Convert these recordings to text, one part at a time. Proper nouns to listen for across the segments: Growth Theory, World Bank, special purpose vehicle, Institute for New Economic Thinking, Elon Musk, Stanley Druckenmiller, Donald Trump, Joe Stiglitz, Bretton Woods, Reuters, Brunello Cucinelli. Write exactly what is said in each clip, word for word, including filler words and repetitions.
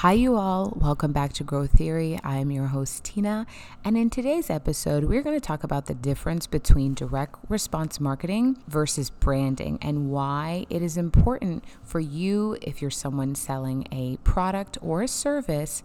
Hi, you all. Welcome back to Growth Theory. I am your host, Tina. And in today's episode, we're going to talk about the difference between direct response marketing versus branding and why it is important for you, if you're someone selling a product or a service,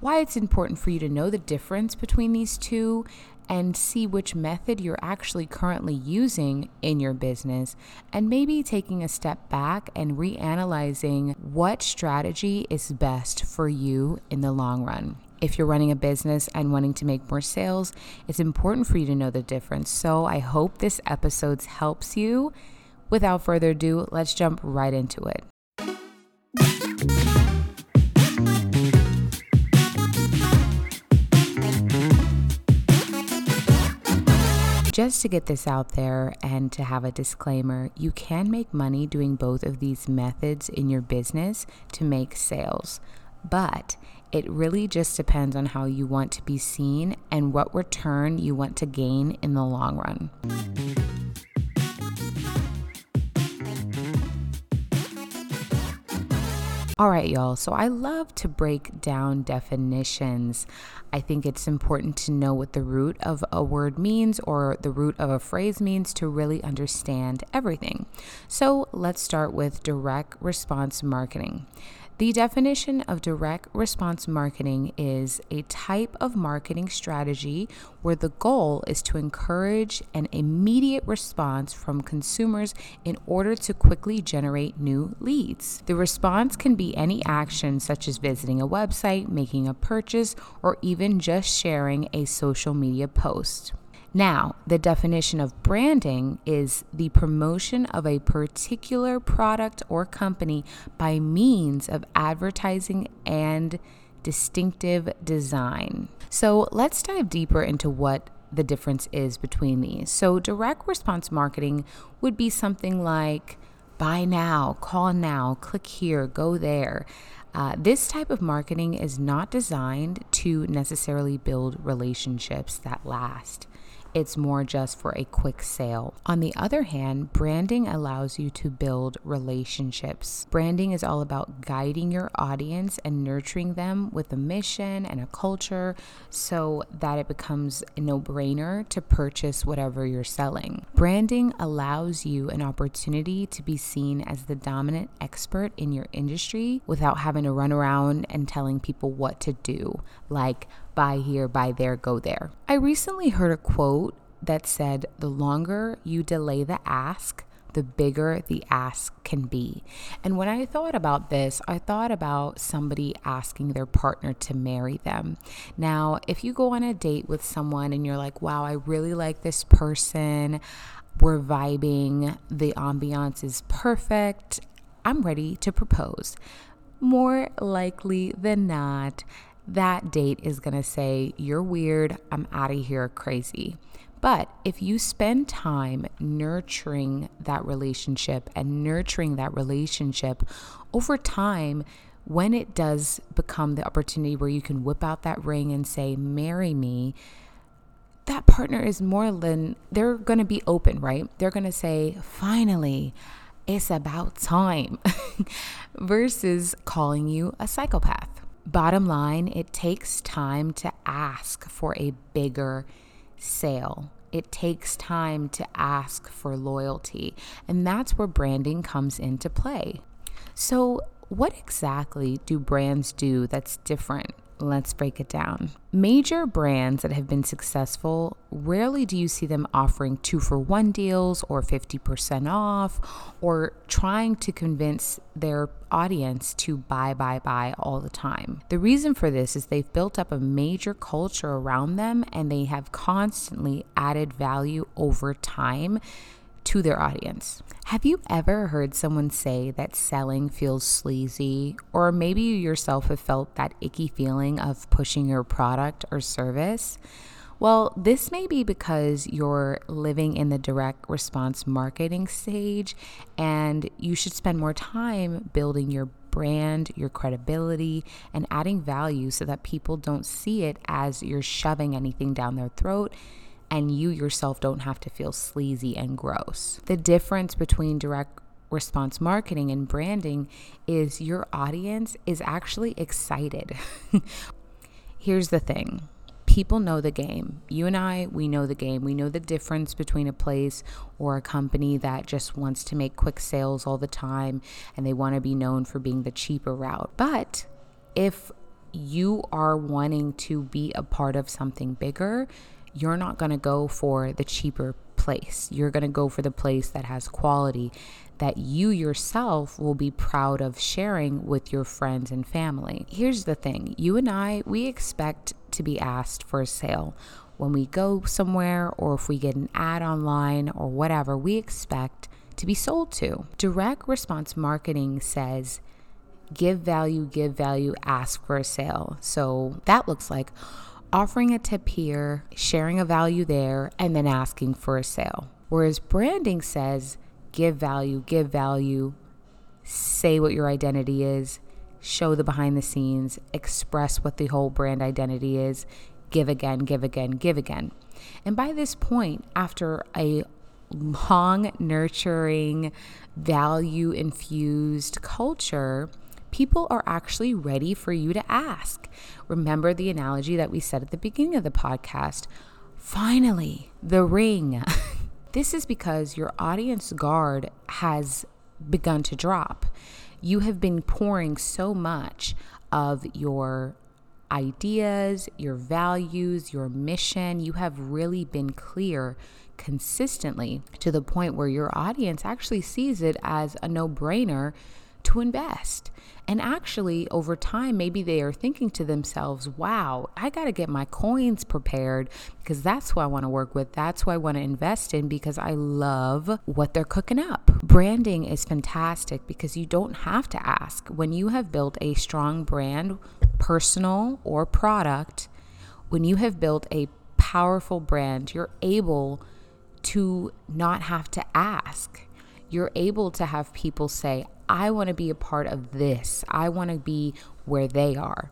why it's important for you to know the difference between these two and see which method you're actually currently using in your business, and maybe taking a step back and reanalyzing what strategy is best for you in the long run. If you're running a business and wanting to make more sales, it's important for you to know the difference. So I hope this episode helps you. Without further ado, let's jump right into it. Just to get this out there and to have a disclaimer, you can make money doing both of these methods in your business to make sales, but it really just depends on how you want to be seen and what return you want to gain in the long run. All right, y'all. So I love to break down definitions. I think it's important to know what the root of a word means or the root of a phrase means to really understand everything. So let's start with direct response marketing. The definition of direct response marketing is a type of marketing strategy where the goal is to encourage an immediate response from consumers in order to quickly generate new leads. The response can be any action such as visiting a website, making a purchase, or even just sharing a social media post. Now, the definition of branding is the promotion of a particular product or company by means of advertising and distinctive design. So let's dive deeper into what the difference is between these. So direct response marketing would be something like buy now, call now, click here, go there. Uh, this type of marketing is not designed to necessarily build relationships that last. It's more just for a quick sale. On the other hand, branding allows you to build relationships. Branding is all about guiding your audience and nurturing them with a mission and a culture so that it becomes a no-brainer to purchase whatever you're selling. Branding allows you an opportunity to be seen as the dominant expert in your industry without having to run around and telling people what to do, like buy here, buy there, go there. I recently heard a quote that said, the longer you delay the ask, the bigger the ask can be. And when I thought about this, I thought about somebody asking their partner to marry them. Now, if you go on a date with someone and you're like, wow, I really like this person, we're vibing, the ambiance is perfect, I'm ready to propose. More likely than not, that date is going to say, you're weird, I'm out of here, crazy. But if you spend time nurturing that relationship and nurturing that relationship over time, when it does become the opportunity where you can whip out that ring and say, marry me, that partner is more than, they're going to be open, right? They're going to say, finally, it's about time, versus calling you a psychopath. Bottom line, it takes time to ask for a bigger sale. It takes time to ask for loyalty. And that's where branding comes into play. So, what exactly do brands do that's different? Let's break it down. Major brands that have been successful, rarely do you see them offering two for one deals or fifty percent off or trying to convince their audience to buy, buy, buy all the time. The reason for this is they've built up a major culture around them and they have constantly added value over time to their audience. Have you ever heard someone say that selling feels sleazy, or maybe you yourself have felt that icky feeling of pushing your product or service? Well, this may be because you're living in the direct response marketing stage, and you should spend more time building your brand, your credibility, and adding value so that people don't see it as you're shoving anything down their throat, and you yourself don't have to feel sleazy and gross. The difference between direct response marketing and branding is your audience is actually excited. Here's the thing. People know the game. You and I, we know the game. We know the difference between a place or a company that just wants to make quick sales all the time and they want to be known for being the cheaper route. But if you are wanting to be a part of something bigger, you're not going to go for the cheaper place. You're going to go for the place that has quality that you yourself will be proud of sharing with your friends and family. Here's the thing. You and I, we expect to be asked for a sale. When we go somewhere or if we get an ad online or whatever, we expect to be sold to. Direct response marketing says, give value, give value, ask for a sale. So that looks like offering a tip here, sharing a value there, and then asking for a sale. Whereas branding says, give value, give value, say what your identity is, show the behind the scenes, express what the whole brand identity is, give again, give again, give again. And by this point, after a long, nurturing, value-infused culture, people are actually ready for you to ask. Remember the analogy that we said at the beginning of the podcast, finally, the ring. This is because your audience guard has begun to drop. You have been pouring so much of your ideas, your values, your mission. You have really been clear consistently to the point where your audience actually sees it as a no-brainer to invest. And actually, over time, maybe they are thinking to themselves, wow, I got to get my coins prepared because that's who I want to work with. That's who I want to invest in because I love what they're cooking up. Branding is fantastic because you don't have to ask. When you have built a strong brand, personal or product, when you have built a powerful brand, you're able to not have to ask. You're able to have people say, I want to be a part of this. I want to be where they are.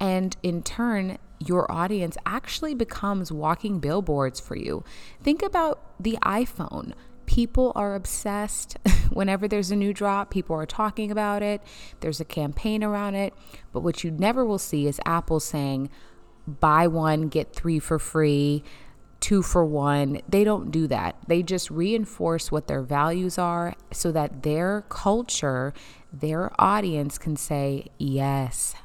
And in turn, your audience actually becomes walking billboards for you. Think about the iPhone. People are obsessed. Whenever there's a new drop, people are talking about it. There's a campaign around it. But what you never will see is Apple saying, buy one, get three for free, two for one. They don't do that. They just reinforce what their values are so that their culture, their audience can say, yes,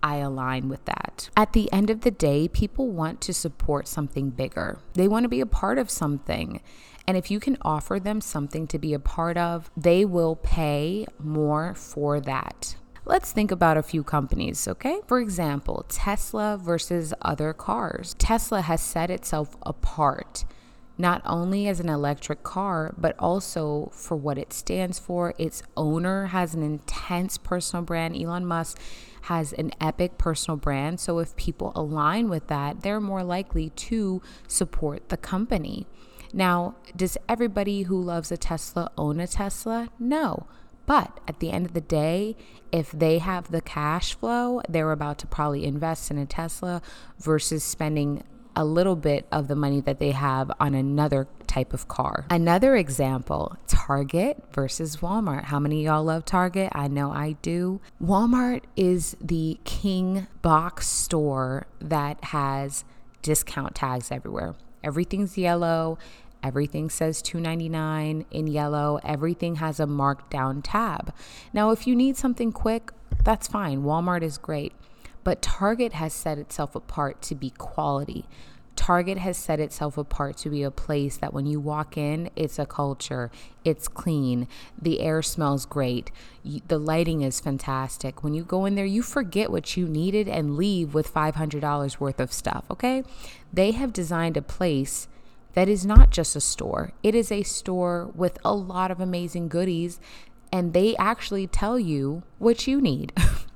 I align with that. At the end of the day, people want to support something bigger. They want to be a part of something. And if you can offer them something to be a part of, they will pay more for that. Let's think about a few companies, okay? For example, Tesla versus other cars. Tesla has set itself apart, not only as an electric car, but also for what it stands for. Its owner has an intense personal brand. Elon Musk has an epic personal brand. So if people align with that, they're more likely to support the company. Now, does everybody who loves a Tesla own a Tesla? No. But at the end of the day, if they have the cash flow, they're about to probably invest in a Tesla versus spending a little bit of the money that they have on another type of car. Another example, Target versus Walmart. How many of y'all love Target? I know I do. Walmart is the king box store that has discount tags everywhere. Everything's yellow. Everything says two ninety-nine in yellow. Everything has a markdown tab. Now, if you need something quick, that's fine. Walmart is great. But Target has set itself apart to be quality. Target has set itself apart to be a place that when you walk in, it's a culture. It's clean. The air smells great. The lighting is fantastic. When you go in there, you forget what you needed and leave with five hundred dollars worth of stuff, okay? They have designed a place that is not just a store. It is a store with a lot of amazing goodies, and they actually tell you what you need.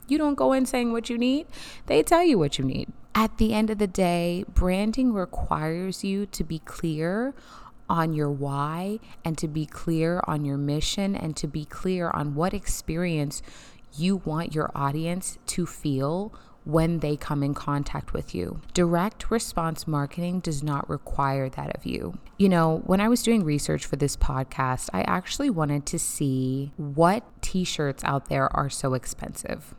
You don't go in saying what you need. They tell you what you need. At the end of the day, branding requires you to be clear on your why and to be clear on your mission and to be clear on what experience you want your audience to feel when they come in contact with you. Direct response marketing does not require that of you. You know, when I was doing research for this podcast, I actually wanted to see what t-shirts out there are so expensive.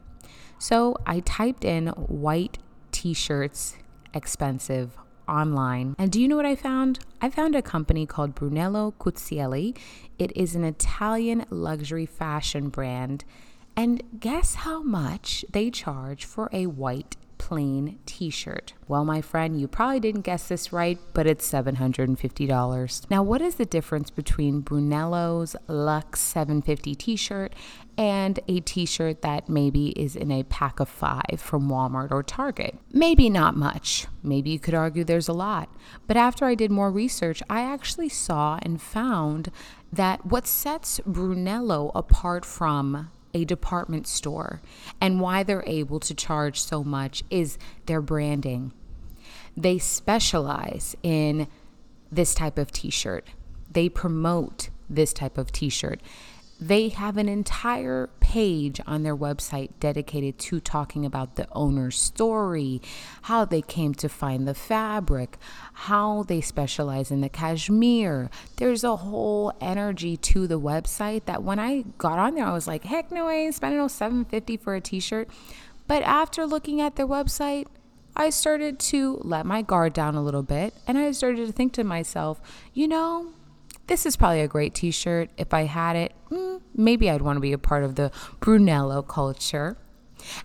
So I typed in white t-shirts expensive online. And do you know what I found? I found a company called Brunello Cucinelli. It is an Italian luxury fashion brand. And guess how much they charge for a white plain t-shirt? Well, my friend, you probably didn't guess this right, but it's seven hundred fifty dollars. Now, what is the difference between Brunello's Luxe seven fifty t-shirt and a t-shirt that maybe is in a pack of five from Walmart or Target? Maybe not much. Maybe you could argue there's a lot. But after I did more research, I actually saw and found that what sets Brunello apart from a department store and why they're able to charge so much is their branding. They specialize in this type of t-shirt. They promote this type of t-shirt. They have an entire page on their website dedicated to talking about the owner's story, how they came to find the fabric, how they specialize in the cashmere. There's a whole energy to the website that when I got on there, I was like, heck no, I ain't spending no seven fifty for a t-shirt. But after looking at their website, I started to let my guard down a little bit, and I started to think to myself, you know, this is probably a great t-shirt. If I had it, maybe I'd want to be a part of the Brunello culture.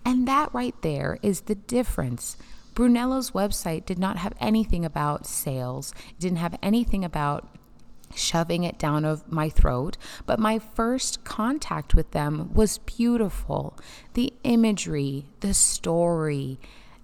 And that right there is the difference. Brunello's website did not have anything about sales. It didn't have anything about shoving it down of my throat. But my first contact with them was beautiful. The imagery, the story,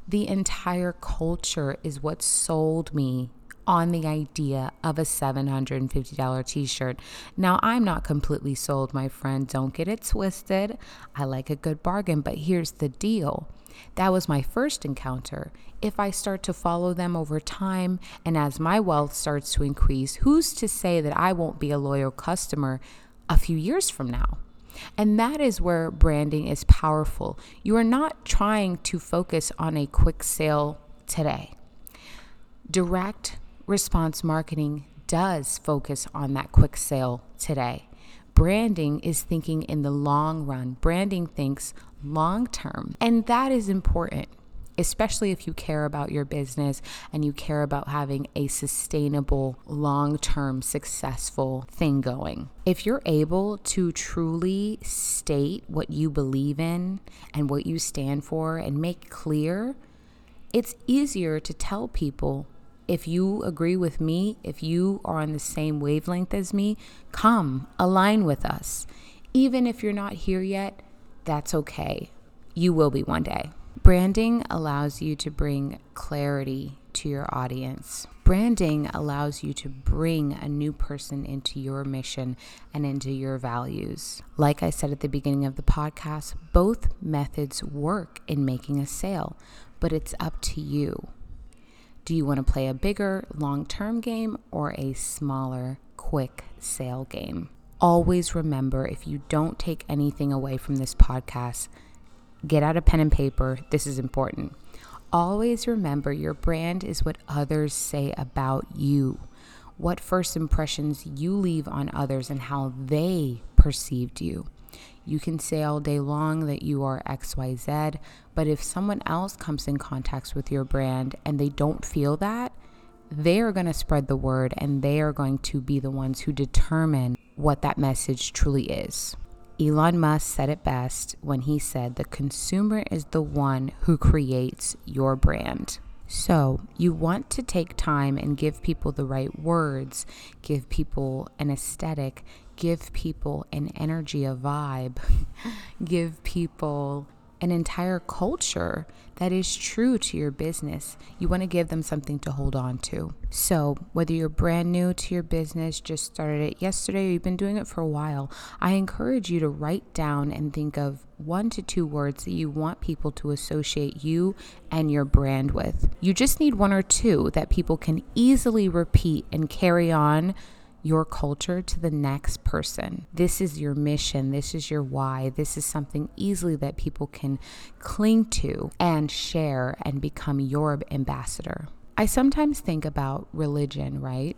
the entire culture is what sold me on the idea of a seven hundred fifty dollars t-shirt. Now, I'm not completely sold, my friend. Don't get it twisted. I like a good bargain, but here's the deal. That was my first encounter. If I start to follow them over time, and as my wealth starts to increase, who's to say that I won't be a loyal customer a few years from now? And that is where branding is powerful. You are not trying to focus on a quick sale today. Direct response marketing does focus on that quick sale today. Branding is thinking in the long run. Branding thinks long term. And that is important, especially if you care about your business and you care about having a sustainable, long-term, successful thing going. If you're able to truly state what you believe in and what you stand for and make clear, it's easier to tell people, if you agree with me, if you are on the same wavelength as me, come align with us. Even if you're not here yet, that's okay. You will be one day. Branding allows you to bring clarity to your audience. Branding allows you to bring a new person into your mission and into your values. Like I said at the beginning of the podcast, both methods work in making a sale, but it's up to you. Do you want to play a bigger long-term game or a smaller quick sale game? Always remember, if you don't take anything away from this podcast, get out a pen and paper. This is important. Always remember, your brand is what others say about you, what first impressions you leave on others and how they perceived you. You can say all day long that you are X Y Z, but if someone else comes in contact with your brand and they don't feel that, they are going to spread the word and they are going to be the ones who determine what that message truly is. Elon Musk said it best when he said, the consumer is the one who creates your brand. So you want to take time and give people the right words, give people an aesthetic, give people an energy, a vibe, give people an entire culture that is true to your business. You want to give them something to hold on to. So whether you're brand new to your business, just started it yesterday, or you've been doing it for a while, I encourage you to write down and think of one to two words that you want people to associate you and your brand with. You just need one or two that people can easily repeat and carry on your culture to the next person. This is your mission. This is your why. This is something easily that people can cling to and share and become your ambassador. I sometimes think about religion, right?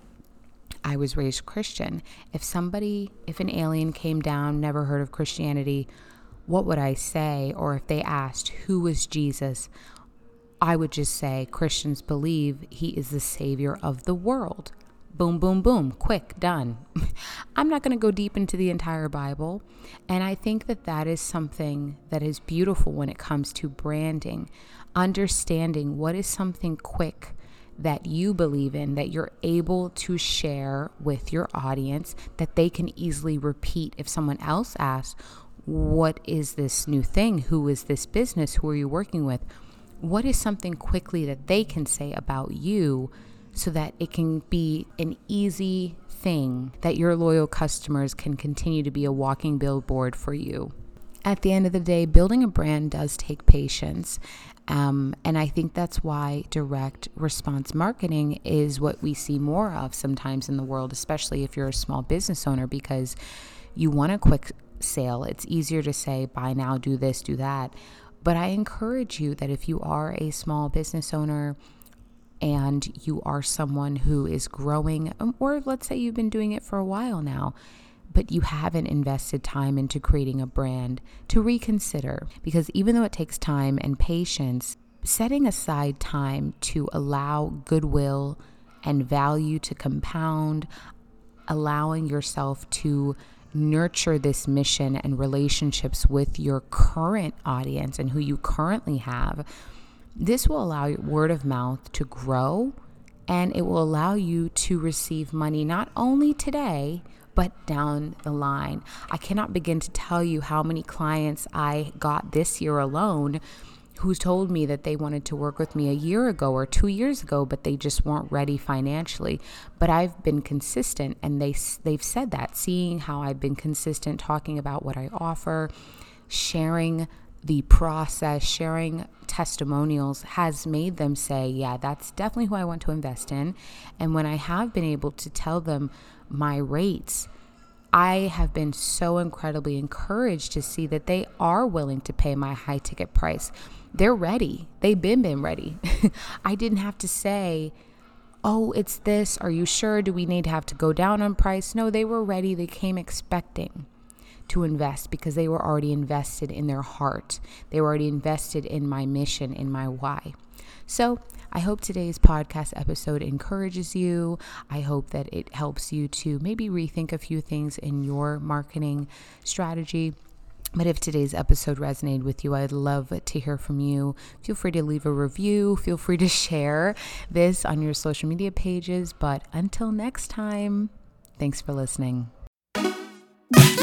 I was raised Christian. If somebody, if an alien came down, never heard of Christianity, what would I say? Or if they asked, who was Jesus? I would just say, Christians believe he is the savior of the world. Boom, boom, boom, quick, done. I'm not going to go deep into the entire Bible. And I think that that is something that is beautiful when it comes to branding, understanding what is something quick that you believe in, that you're able to share with your audience, that they can easily repeat if someone else asks, what is this new thing? Who is this business? Who are you working with? What is something quickly that they can say about you so that it can be an easy thing that your loyal customers can continue to be a walking billboard for you? At the end of the day, building a brand does take patience. Um, and I think that's why direct response marketing is what we see more of sometimes in the world, especially if you're a small business owner, because you want a quick sale. It's easier to say, buy now, do this, do that. But I encourage you that if you are a small business owner and you are someone who is growing, or let's say you've been doing it for a while now, but you haven't invested time into creating a brand, to reconsider. Because even though it takes time and patience, setting aside time to allow goodwill and value to compound, allowing yourself to nurture this mission and relationships with your current audience and who you currently have. This will allow your word of mouth to grow, and it will allow you to receive money not only today, but down the line. I cannot begin to tell you how many clients I got this year alone who told me that they wanted to work with me a year ago or two years ago, but they just weren't ready financially. But I've been consistent, and they, they've said that, seeing how I've been consistent, talking about what I offer, sharing the process, sharing testimonials has made them say, yeah, that's definitely who I want to invest in. And when I have been able to tell them my rates, I have been so incredibly encouraged to see that they are willing to pay my high ticket price. They're ready. They've been, been ready. I didn't have to say, oh, it's this. Are you sure? Do we need to have to go down on price? No, they were ready. They came expecting to invest because they were already invested in their heart. They were already invested in my mission, in my why. So I hope today's podcast episode encourages you. I hope that it helps you to maybe rethink a few things in your marketing strategy. But if today's episode resonated with you, I'd love to hear from you. Feel free to leave a review. Feel free to share this on your social media pages. But until next time, thanks for listening.